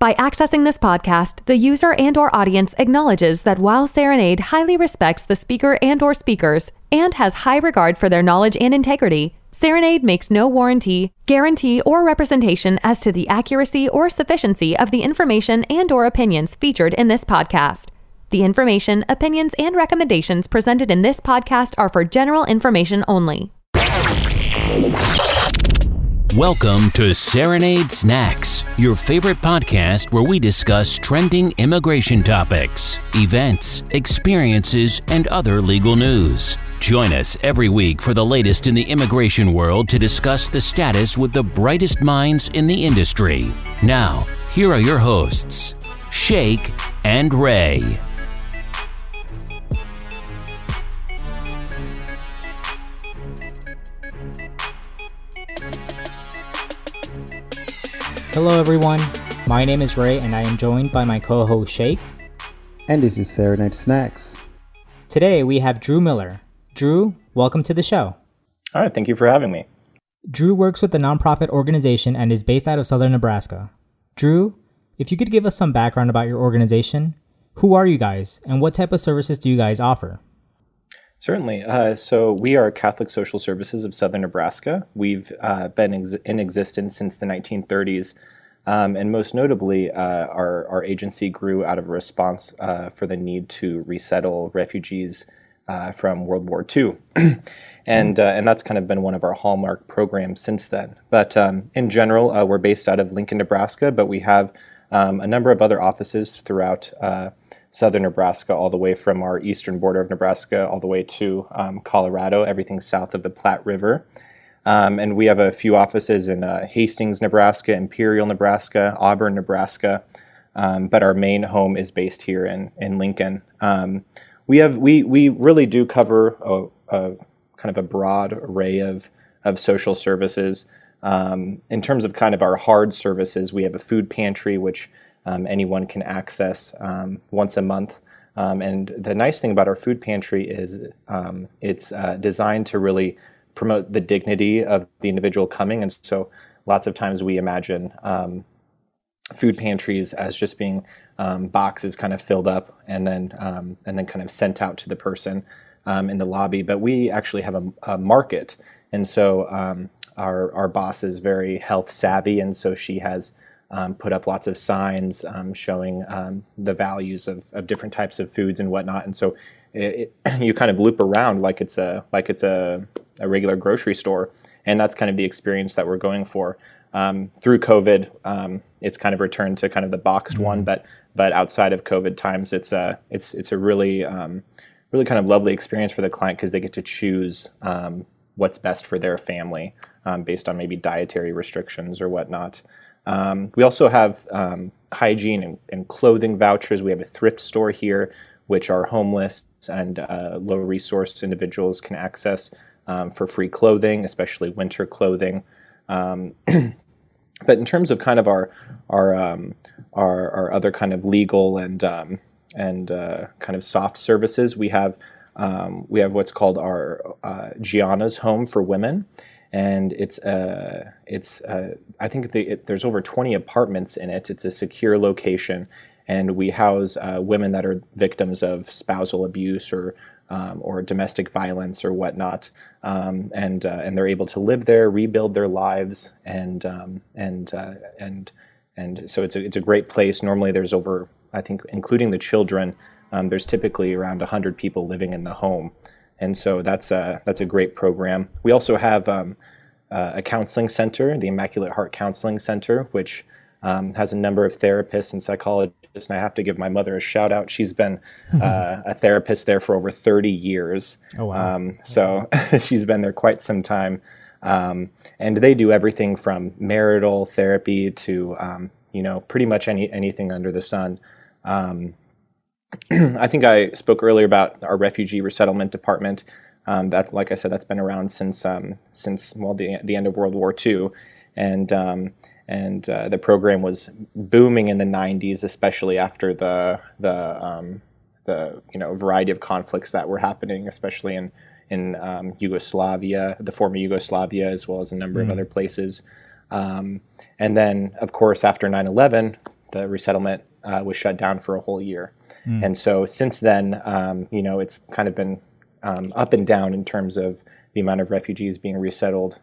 By accessing this podcast, the user and/or audience acknowledges that while Serenade highly respects the speaker and/or speakers and has high regard for their knowledge and integrity, Serenade makes no warranty, guarantee, or representation as to the accuracy or sufficiency of the information and/or opinions featured in this podcast. The information, opinions, and recommendations presented in this podcast are for general information only. Welcome to Serenade Snacks, your favorite podcast where we discuss trending immigration topics, events, experiences, and other legal news. Join us every week for the latest in the immigration world to discuss the status with the brightest minds in the industry. Now, here are your hosts, Shake and Ray. Hello everyone, my name is Ray and I am joined by my co-host Shake. And this is Serenade Snacks. Today we have Drew Miller. Drew, welcome to the show. Alright, thank you for having me. Drew works with a nonprofit organization and is based out of Southern Nebraska. Drew, if you could give us some background about your organization, who are you guys and what type of services do you guys offer? Certainly. So we are Catholic Social Services of Southern Nebraska. We've been in existence since the 1930s, and most notably, our agency grew out of a response for the need to resettle refugees from World War II, and that's kind of been one of our hallmark programs since then. But in general, we're based out of Lincoln, Nebraska, but we have a number of other offices throughout Southern Nebraska, all the way from our eastern border of Nebraska all the way to Colorado, everything south of the Platte River. And we have a few offices in Hastings, Nebraska, Imperial, Nebraska, Auburn, Nebraska, but our main home is based here in Lincoln. We really do cover a kind of a broad array of social services. In terms of kind of our hard services, we have a food pantry, which anyone can access once a month. And the nice thing about our food pantry is it's designed to really promote the dignity of the individual coming. And so lots of times we imagine food pantries as just being boxes kind of filled up and then kind of sent out to the person in the lobby. But we actually have a market. And so our boss is very health savvy, and so she has put up lots of signs showing the values of different types of foods and whatnot, and so you kind of loop around like it's a regular grocery store, and that's kind of the experience that we're going for. Through COVID, it's kind of returned to kind of the boxed one, but outside of COVID times, it's a really really kind of lovely experience for the client because they get to choose what's best for their family based on maybe dietary restrictions or whatnot. We also have hygiene and clothing vouchers. We have a thrift store here, which our homeless and low-resource individuals can access for free clothing, especially winter clothing. But in terms of kind of our other kind of legal and kind of soft services, we have what's called our Gianna's Home for Women. And I think there's over 20 apartments in it. It's a secure location, and we house women that are victims of spousal abuse or domestic violence or whatnot, and they're able to live there, rebuild their lives, and so it's a great place. Normally, there's over, I think, including the children, there's typically around 100 people living in the home. And so that's a great program. We also have a counseling center, the Immaculate Heart Counseling Center, which has a number of therapists and psychologists. And I have to give my mother a shout out. She's been a therapist there for over 30 years. Oh, wow. So she's been there quite some time. And they do everything from marital therapy to, pretty much anything under the sun. I think I spoke earlier about our refugee resettlement department. That's, like I said, that's been around since the end of World War II, and the program was booming in the 90s, especially after the variety of conflicts that were happening, especially in Yugoslavia, the former Yugoslavia, as well as a number of other places. And then, of course, after 9/11. the resettlement was shut down for a whole year. Mm. And so since then, you know, it's kind of been up and down in terms of the amount of refugees being resettled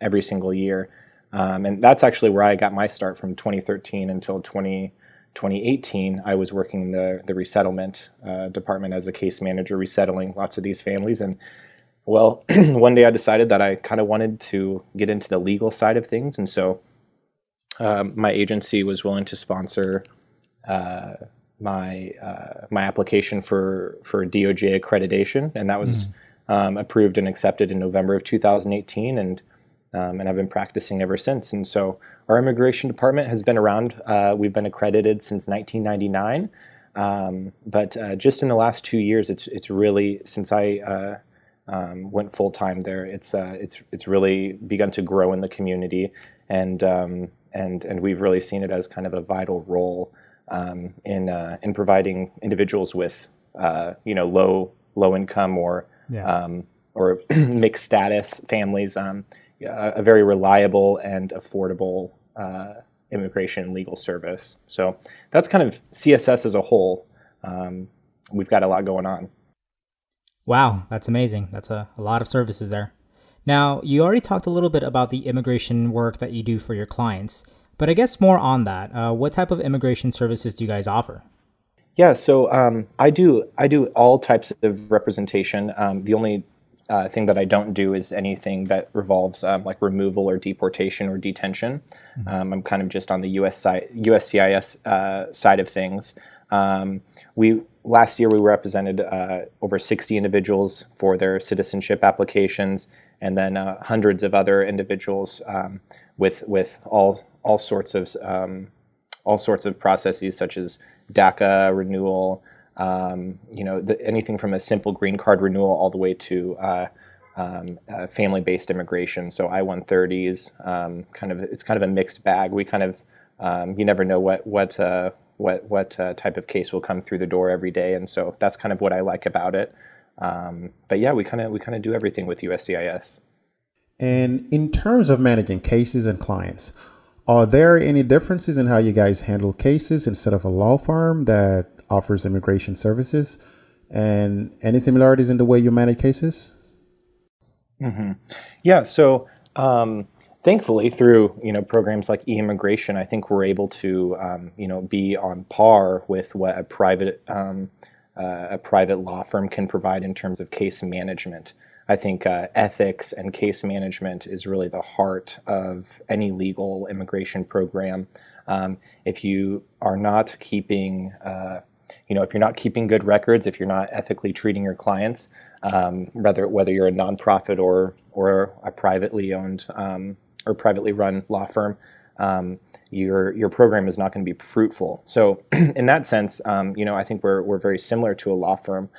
every single year. And that's actually where I got my start. From 2013 until 2018, I was working in the resettlement department as a case manager, resettling lots of these families. And well, one day I decided that I kind of wanted to get into the legal side of things. And so my agency was willing to sponsor my application for DOJ accreditation, and that was approved and accepted in November of 2018, and I've been practicing ever since. And so our immigration department has been around. We've been accredited since 1999, but just in the last 2 years, it's really, since I went full time there, it's really begun to grow in the community, and we've really seen it as kind of a vital role in providing individuals with low income or mixed status families a very reliable and affordable immigration and legal service. So that's kind of CSS as a whole. We've got a lot going on. Wow, that's amazing. That's a lot of services there. Now, you already talked a little bit about the immigration work that you do for your clients, but I guess more on that. What type of immigration services do you guys offer? Yeah, so I do all types of representation. The only thing that I don't do is anything that revolves like removal or deportation or detention. Mm-hmm. I'm kind of just on the USCIS side of things. Last year we represented over 60 individuals for their citizenship applications, and then hundreds of other individuals with all sorts of processes such as DACA renewal, anything from a simple green card renewal all the way to family-based immigration. So I-130s, it's kind of a mixed bag. We kind of you never know what type of case will come through the door every day, and so that's kind of what I like about it. But yeah, we kind of do everything with USCIS. And in terms of managing cases and clients, are there any differences in how you guys handle cases instead of a law firm that offers immigration services, and any similarities in the way you manage cases? Mm-hmm. Yeah. So, thankfully, through programs like e-immigration, I think we're able to be on par with what a private law firm can provide in terms of case management. I think ethics and case management is really the heart of any legal immigration program. If you are not keeping if you're not keeping good records, if you're not ethically treating your clients, whether you're a nonprofit or a privately owned or privately run law firm, your program is not going to be fruitful. So in that sense, I think we're very similar to a law firm.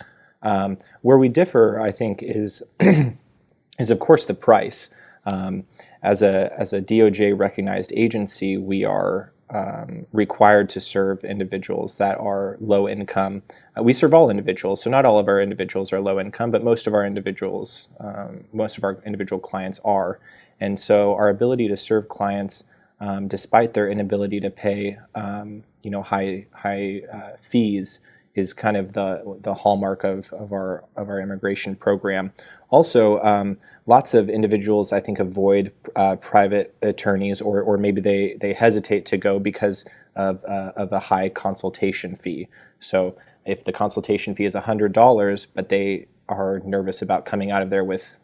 Where we differ, I think, is of course the price. As a DOJ recognized agency, we are required to serve individuals that are low income. We serve all individuals, so not all of our individuals are low income, but most of our individual clients are. And so our ability to serve clients, despite their inability to pay, high fees, is kind of the hallmark of our immigration program. Also, lots of individuals, I think, avoid private attorneys, or maybe they hesitate to go because of a high consultation fee. So if the consultation fee is $100, but they are nervous about coming out of there with,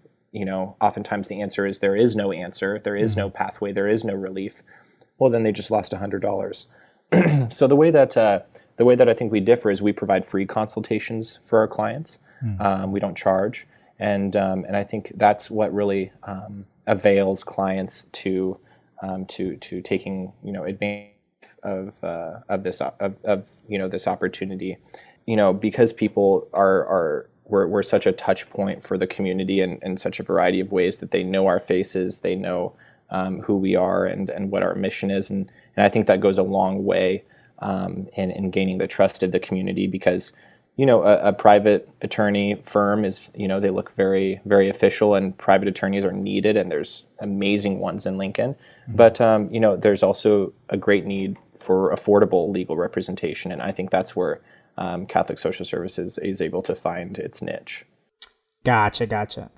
oftentimes the answer is there is no answer, there is no pathway, there is no relief. Well, then they just lost $100. So the way that I think we differ is we provide free consultations for our clients. Mm. We don't charge. And I think that's what really avails clients to taking advantage of this opportunity, because people we're such a touch point for the community in such a variety of ways that they know our faces, they know who we are and what our mission is, and I think that goes a long way in gaining the trust of the community, because a private attorney firm is, they look very, very official, and private attorneys are needed, and there's amazing ones in Lincoln. Mm-hmm. But, there's also a great need for affordable legal representation. And I think that's where Catholic Social Services is able to find its niche. Gotcha.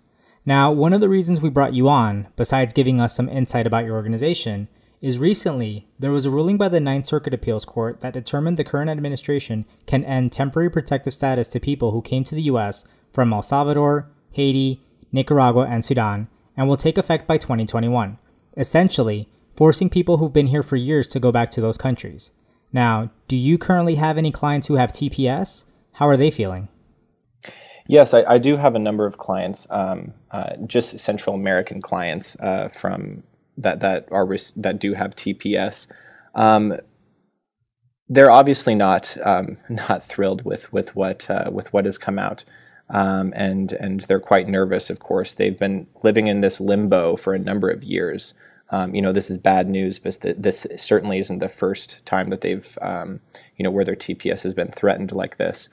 Now, one of the reasons we brought you on, besides giving us some insight about your organization, is recently there was a ruling by the Ninth Circuit Appeals Court that determined the current administration can end temporary protective status to people who came to the U.S. from El Salvador, Haiti, Nicaragua, and Sudan, and will take effect by 2021, essentially forcing people who've been here for years to go back to those countries. Now, do you currently have any clients who have TPS? How are they feeling? Yes, I do have a number of clients, just Central American clients from that do have TPS. They're obviously not thrilled with what has come out, and they're quite nervous. Of course, they've been living in this limbo for a number of years. This is bad news, but this certainly isn't the first time that they've where their TPS has been threatened like this.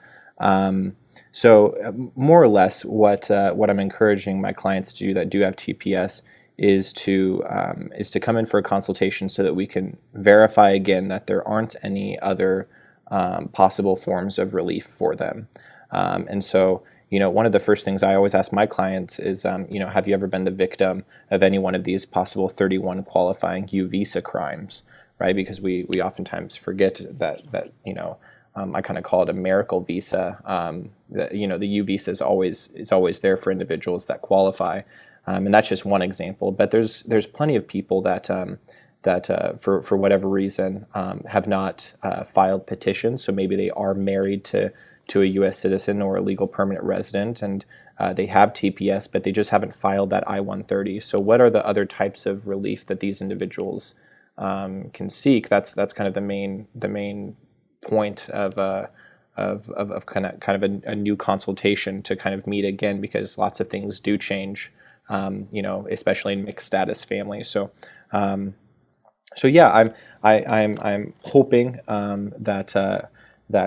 So more or less, what I'm encouraging my clients to do that do have TPS is to come in for a consultation so that we can verify again that there aren't any other possible forms of relief for them. And so one of the first things I always ask my clients is, have you ever been the victim of any one of these possible 31 qualifying U visa crimes, right? Because we oftentimes forget that I kind of call it a miracle visa. The U visa is always there for individuals that qualify. And that's just one example, but there's plenty of people that for whatever reason have not filed petitions. So maybe they are married to a U.S. citizen or a legal permanent resident, and they have TPS, but they just haven't filed that I-130. So what are the other types of relief that these individuals can seek? That's kind of the main point of kind of a new consultation to kind of meet again, because lots of things do change. Especially in mixed status families. So I'm hoping that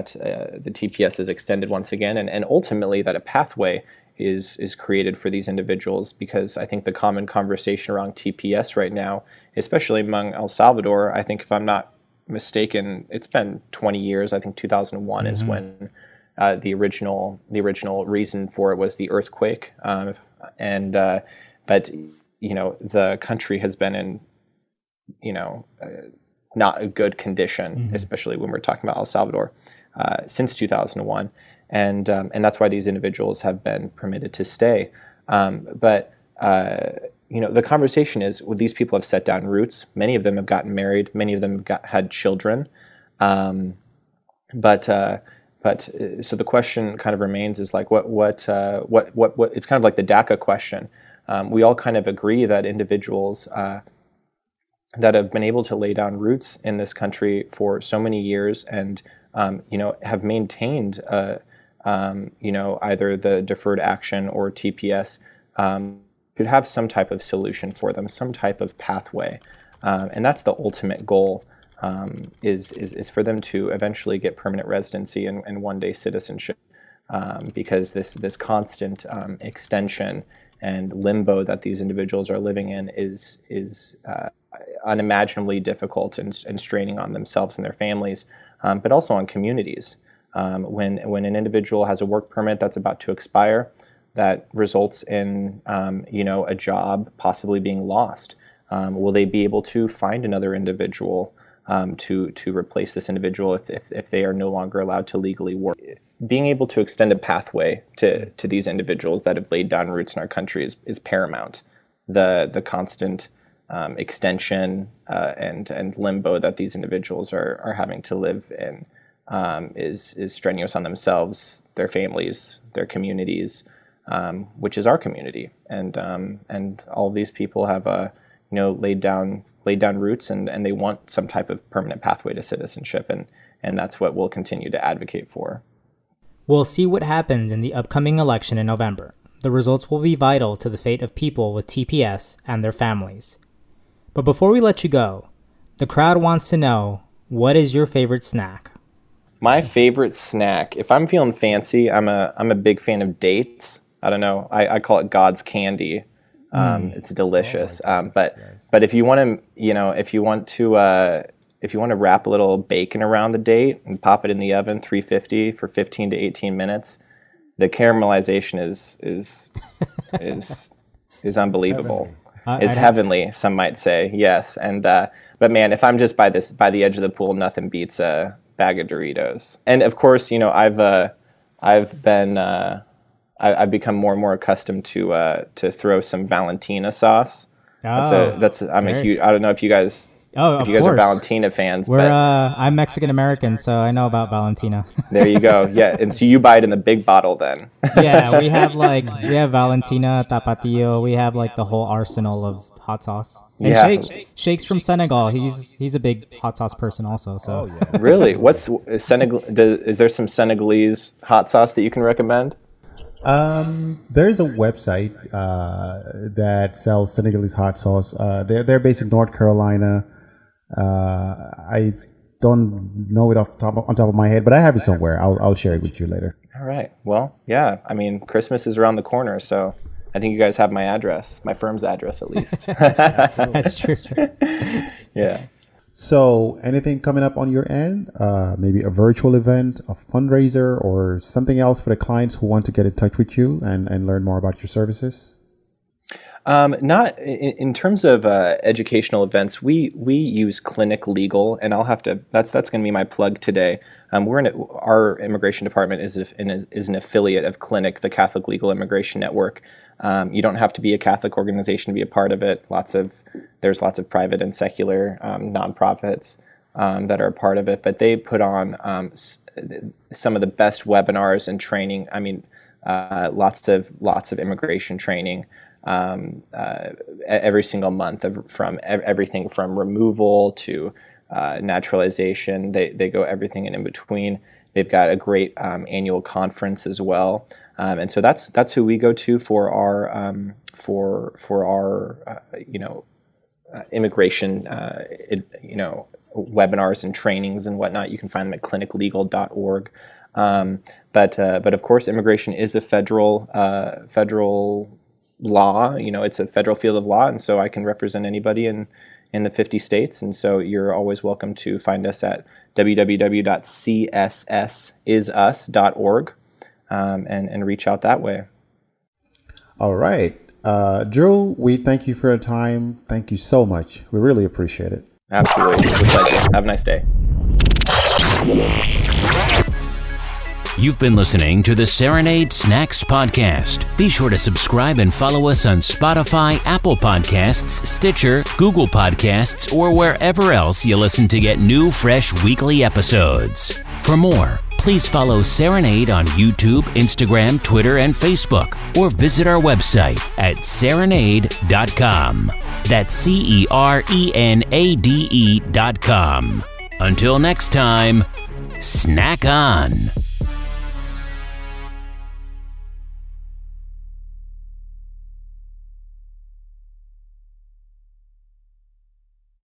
the TPS is extended once again, and ultimately that a pathway is created for these individuals, because I think the common conversation around TPS right now, especially among El Salvador, I think if I'm not mistaken, it's been 20 years. I think 2001 is when the original reason for it was the earthquake. But the country has been in, not a good condition, especially when we're talking about El Salvador, since 2001. And that's why these individuals have been permitted to stay. But the conversation is, well, these people have set down roots. Many of them have gotten married. Many of them have had children. So the question kind of remains is like what it's kind of like the DACA question. We all kind of agree that individuals that have been able to lay down roots in this country for so many years and have maintained either the deferred action or TPS should have some type of solution for them, some type of pathway, and that's the ultimate goal. Is for them to eventually get permanent residency and one day citizenship, because this constant extension and limbo that these individuals are living in is unimaginably difficult and straining on themselves and their families, but also on communities. When an individual has a work permit that's about to expire, that results in a job possibly being lost. Will they be able to find another individual to replace this individual if they are no longer allowed to legally work? Being able to extend a pathway to these individuals that have laid down roots in our country is paramount. The constant extension and limbo that these individuals are having to live in is strenuous on themselves, their families, their communities, which is our community, and all of these people have laid down roots and they want some type of permanent pathway to citizenship, and that's what we'll continue to advocate for. We'll see what happens in the upcoming election in November. The results will be vital to the fate of people with TPS and their families. But before we let you go, the crowd wants to know, what is your favorite snack? My favorite snack, if I'm feeling fancy, I'm a big fan of dates. I don't know, I call it God's candy. It's delicious. But if you want to if you want to wrap a little bacon around the date and pop it in the oven 350 for 15 to 18 minutes, the caramelization is unbelievable. It's heavenly, some might say. Yes, and but man, if I'm just by the edge of the pool, nothing beats a bag of Doritos. And of course, you know, I've become more and more accustomed to throw some Valentina sauce. I'm a huge. I don't know if you guys. If you guys are Valentina fans. I'm Mexican American, so I know about Valentina. There you go. Yeah, and so you buy it in the big bottle then. Yeah, we have Valentina, Tapatio. We have like the whole arsenal of hot sauce. And yeah. Sheikh's from Senegal. He's a big hot sauce person also. So. Oh, yeah. Really? Is there some Senegalese hot sauce that you can recommend? There's a website that sells Senegalese hot sauce. They're based in North Carolina. I don't know it on top of my head, but I have it somewhere. I'll share it with you later. All right. Well, yeah. I mean, Christmas is around the corner, so I think you guys have my address, my firm's address at least. Yeah, that's true. Yeah. So anything coming up on your end? Maybe a virtual event, a fundraiser, or something else for the clients who want to get in touch with you and learn more about your services? Not in terms of educational events. We use Clinic Legal, and I'll have to. That's going to be my plug today. Our immigration department is an affiliate of CLINIC, the Catholic Legal Immigration Network. You don't have to be a Catholic organization to be a part of it. There's lots of private and secular nonprofits that are a part of it, but they put on some of the best webinars and training. I mean, lots of immigration training. Every single month from everything from removal to naturalization. They go everything and in between. They've got a great annual conference as well, and so that's who we go to for our immigration webinars and trainings and whatnot. You can find them at cliniclegal.org. But of course, immigration is a federal law, you know, it's a federal field of law, and so I can represent anybody in the 50 states, and so you're always welcome to find us at www.cssisus.org and reach out that way. All right. Drew, we thank you for your time. Thank you so much. We really appreciate it. Absolutely. It's a pleasure. Have a nice day. You've been listening to the Serenade Snacks Podcast. Be sure to subscribe and follow us on Spotify, Apple Podcasts, Stitcher, Google Podcasts, or wherever else you listen to get new, fresh weekly episodes. For more, please follow Serenade on YouTube, Instagram, Twitter, and Facebook, or visit our website at serenade.com. That's CERENADE.com. Until next time, snack on.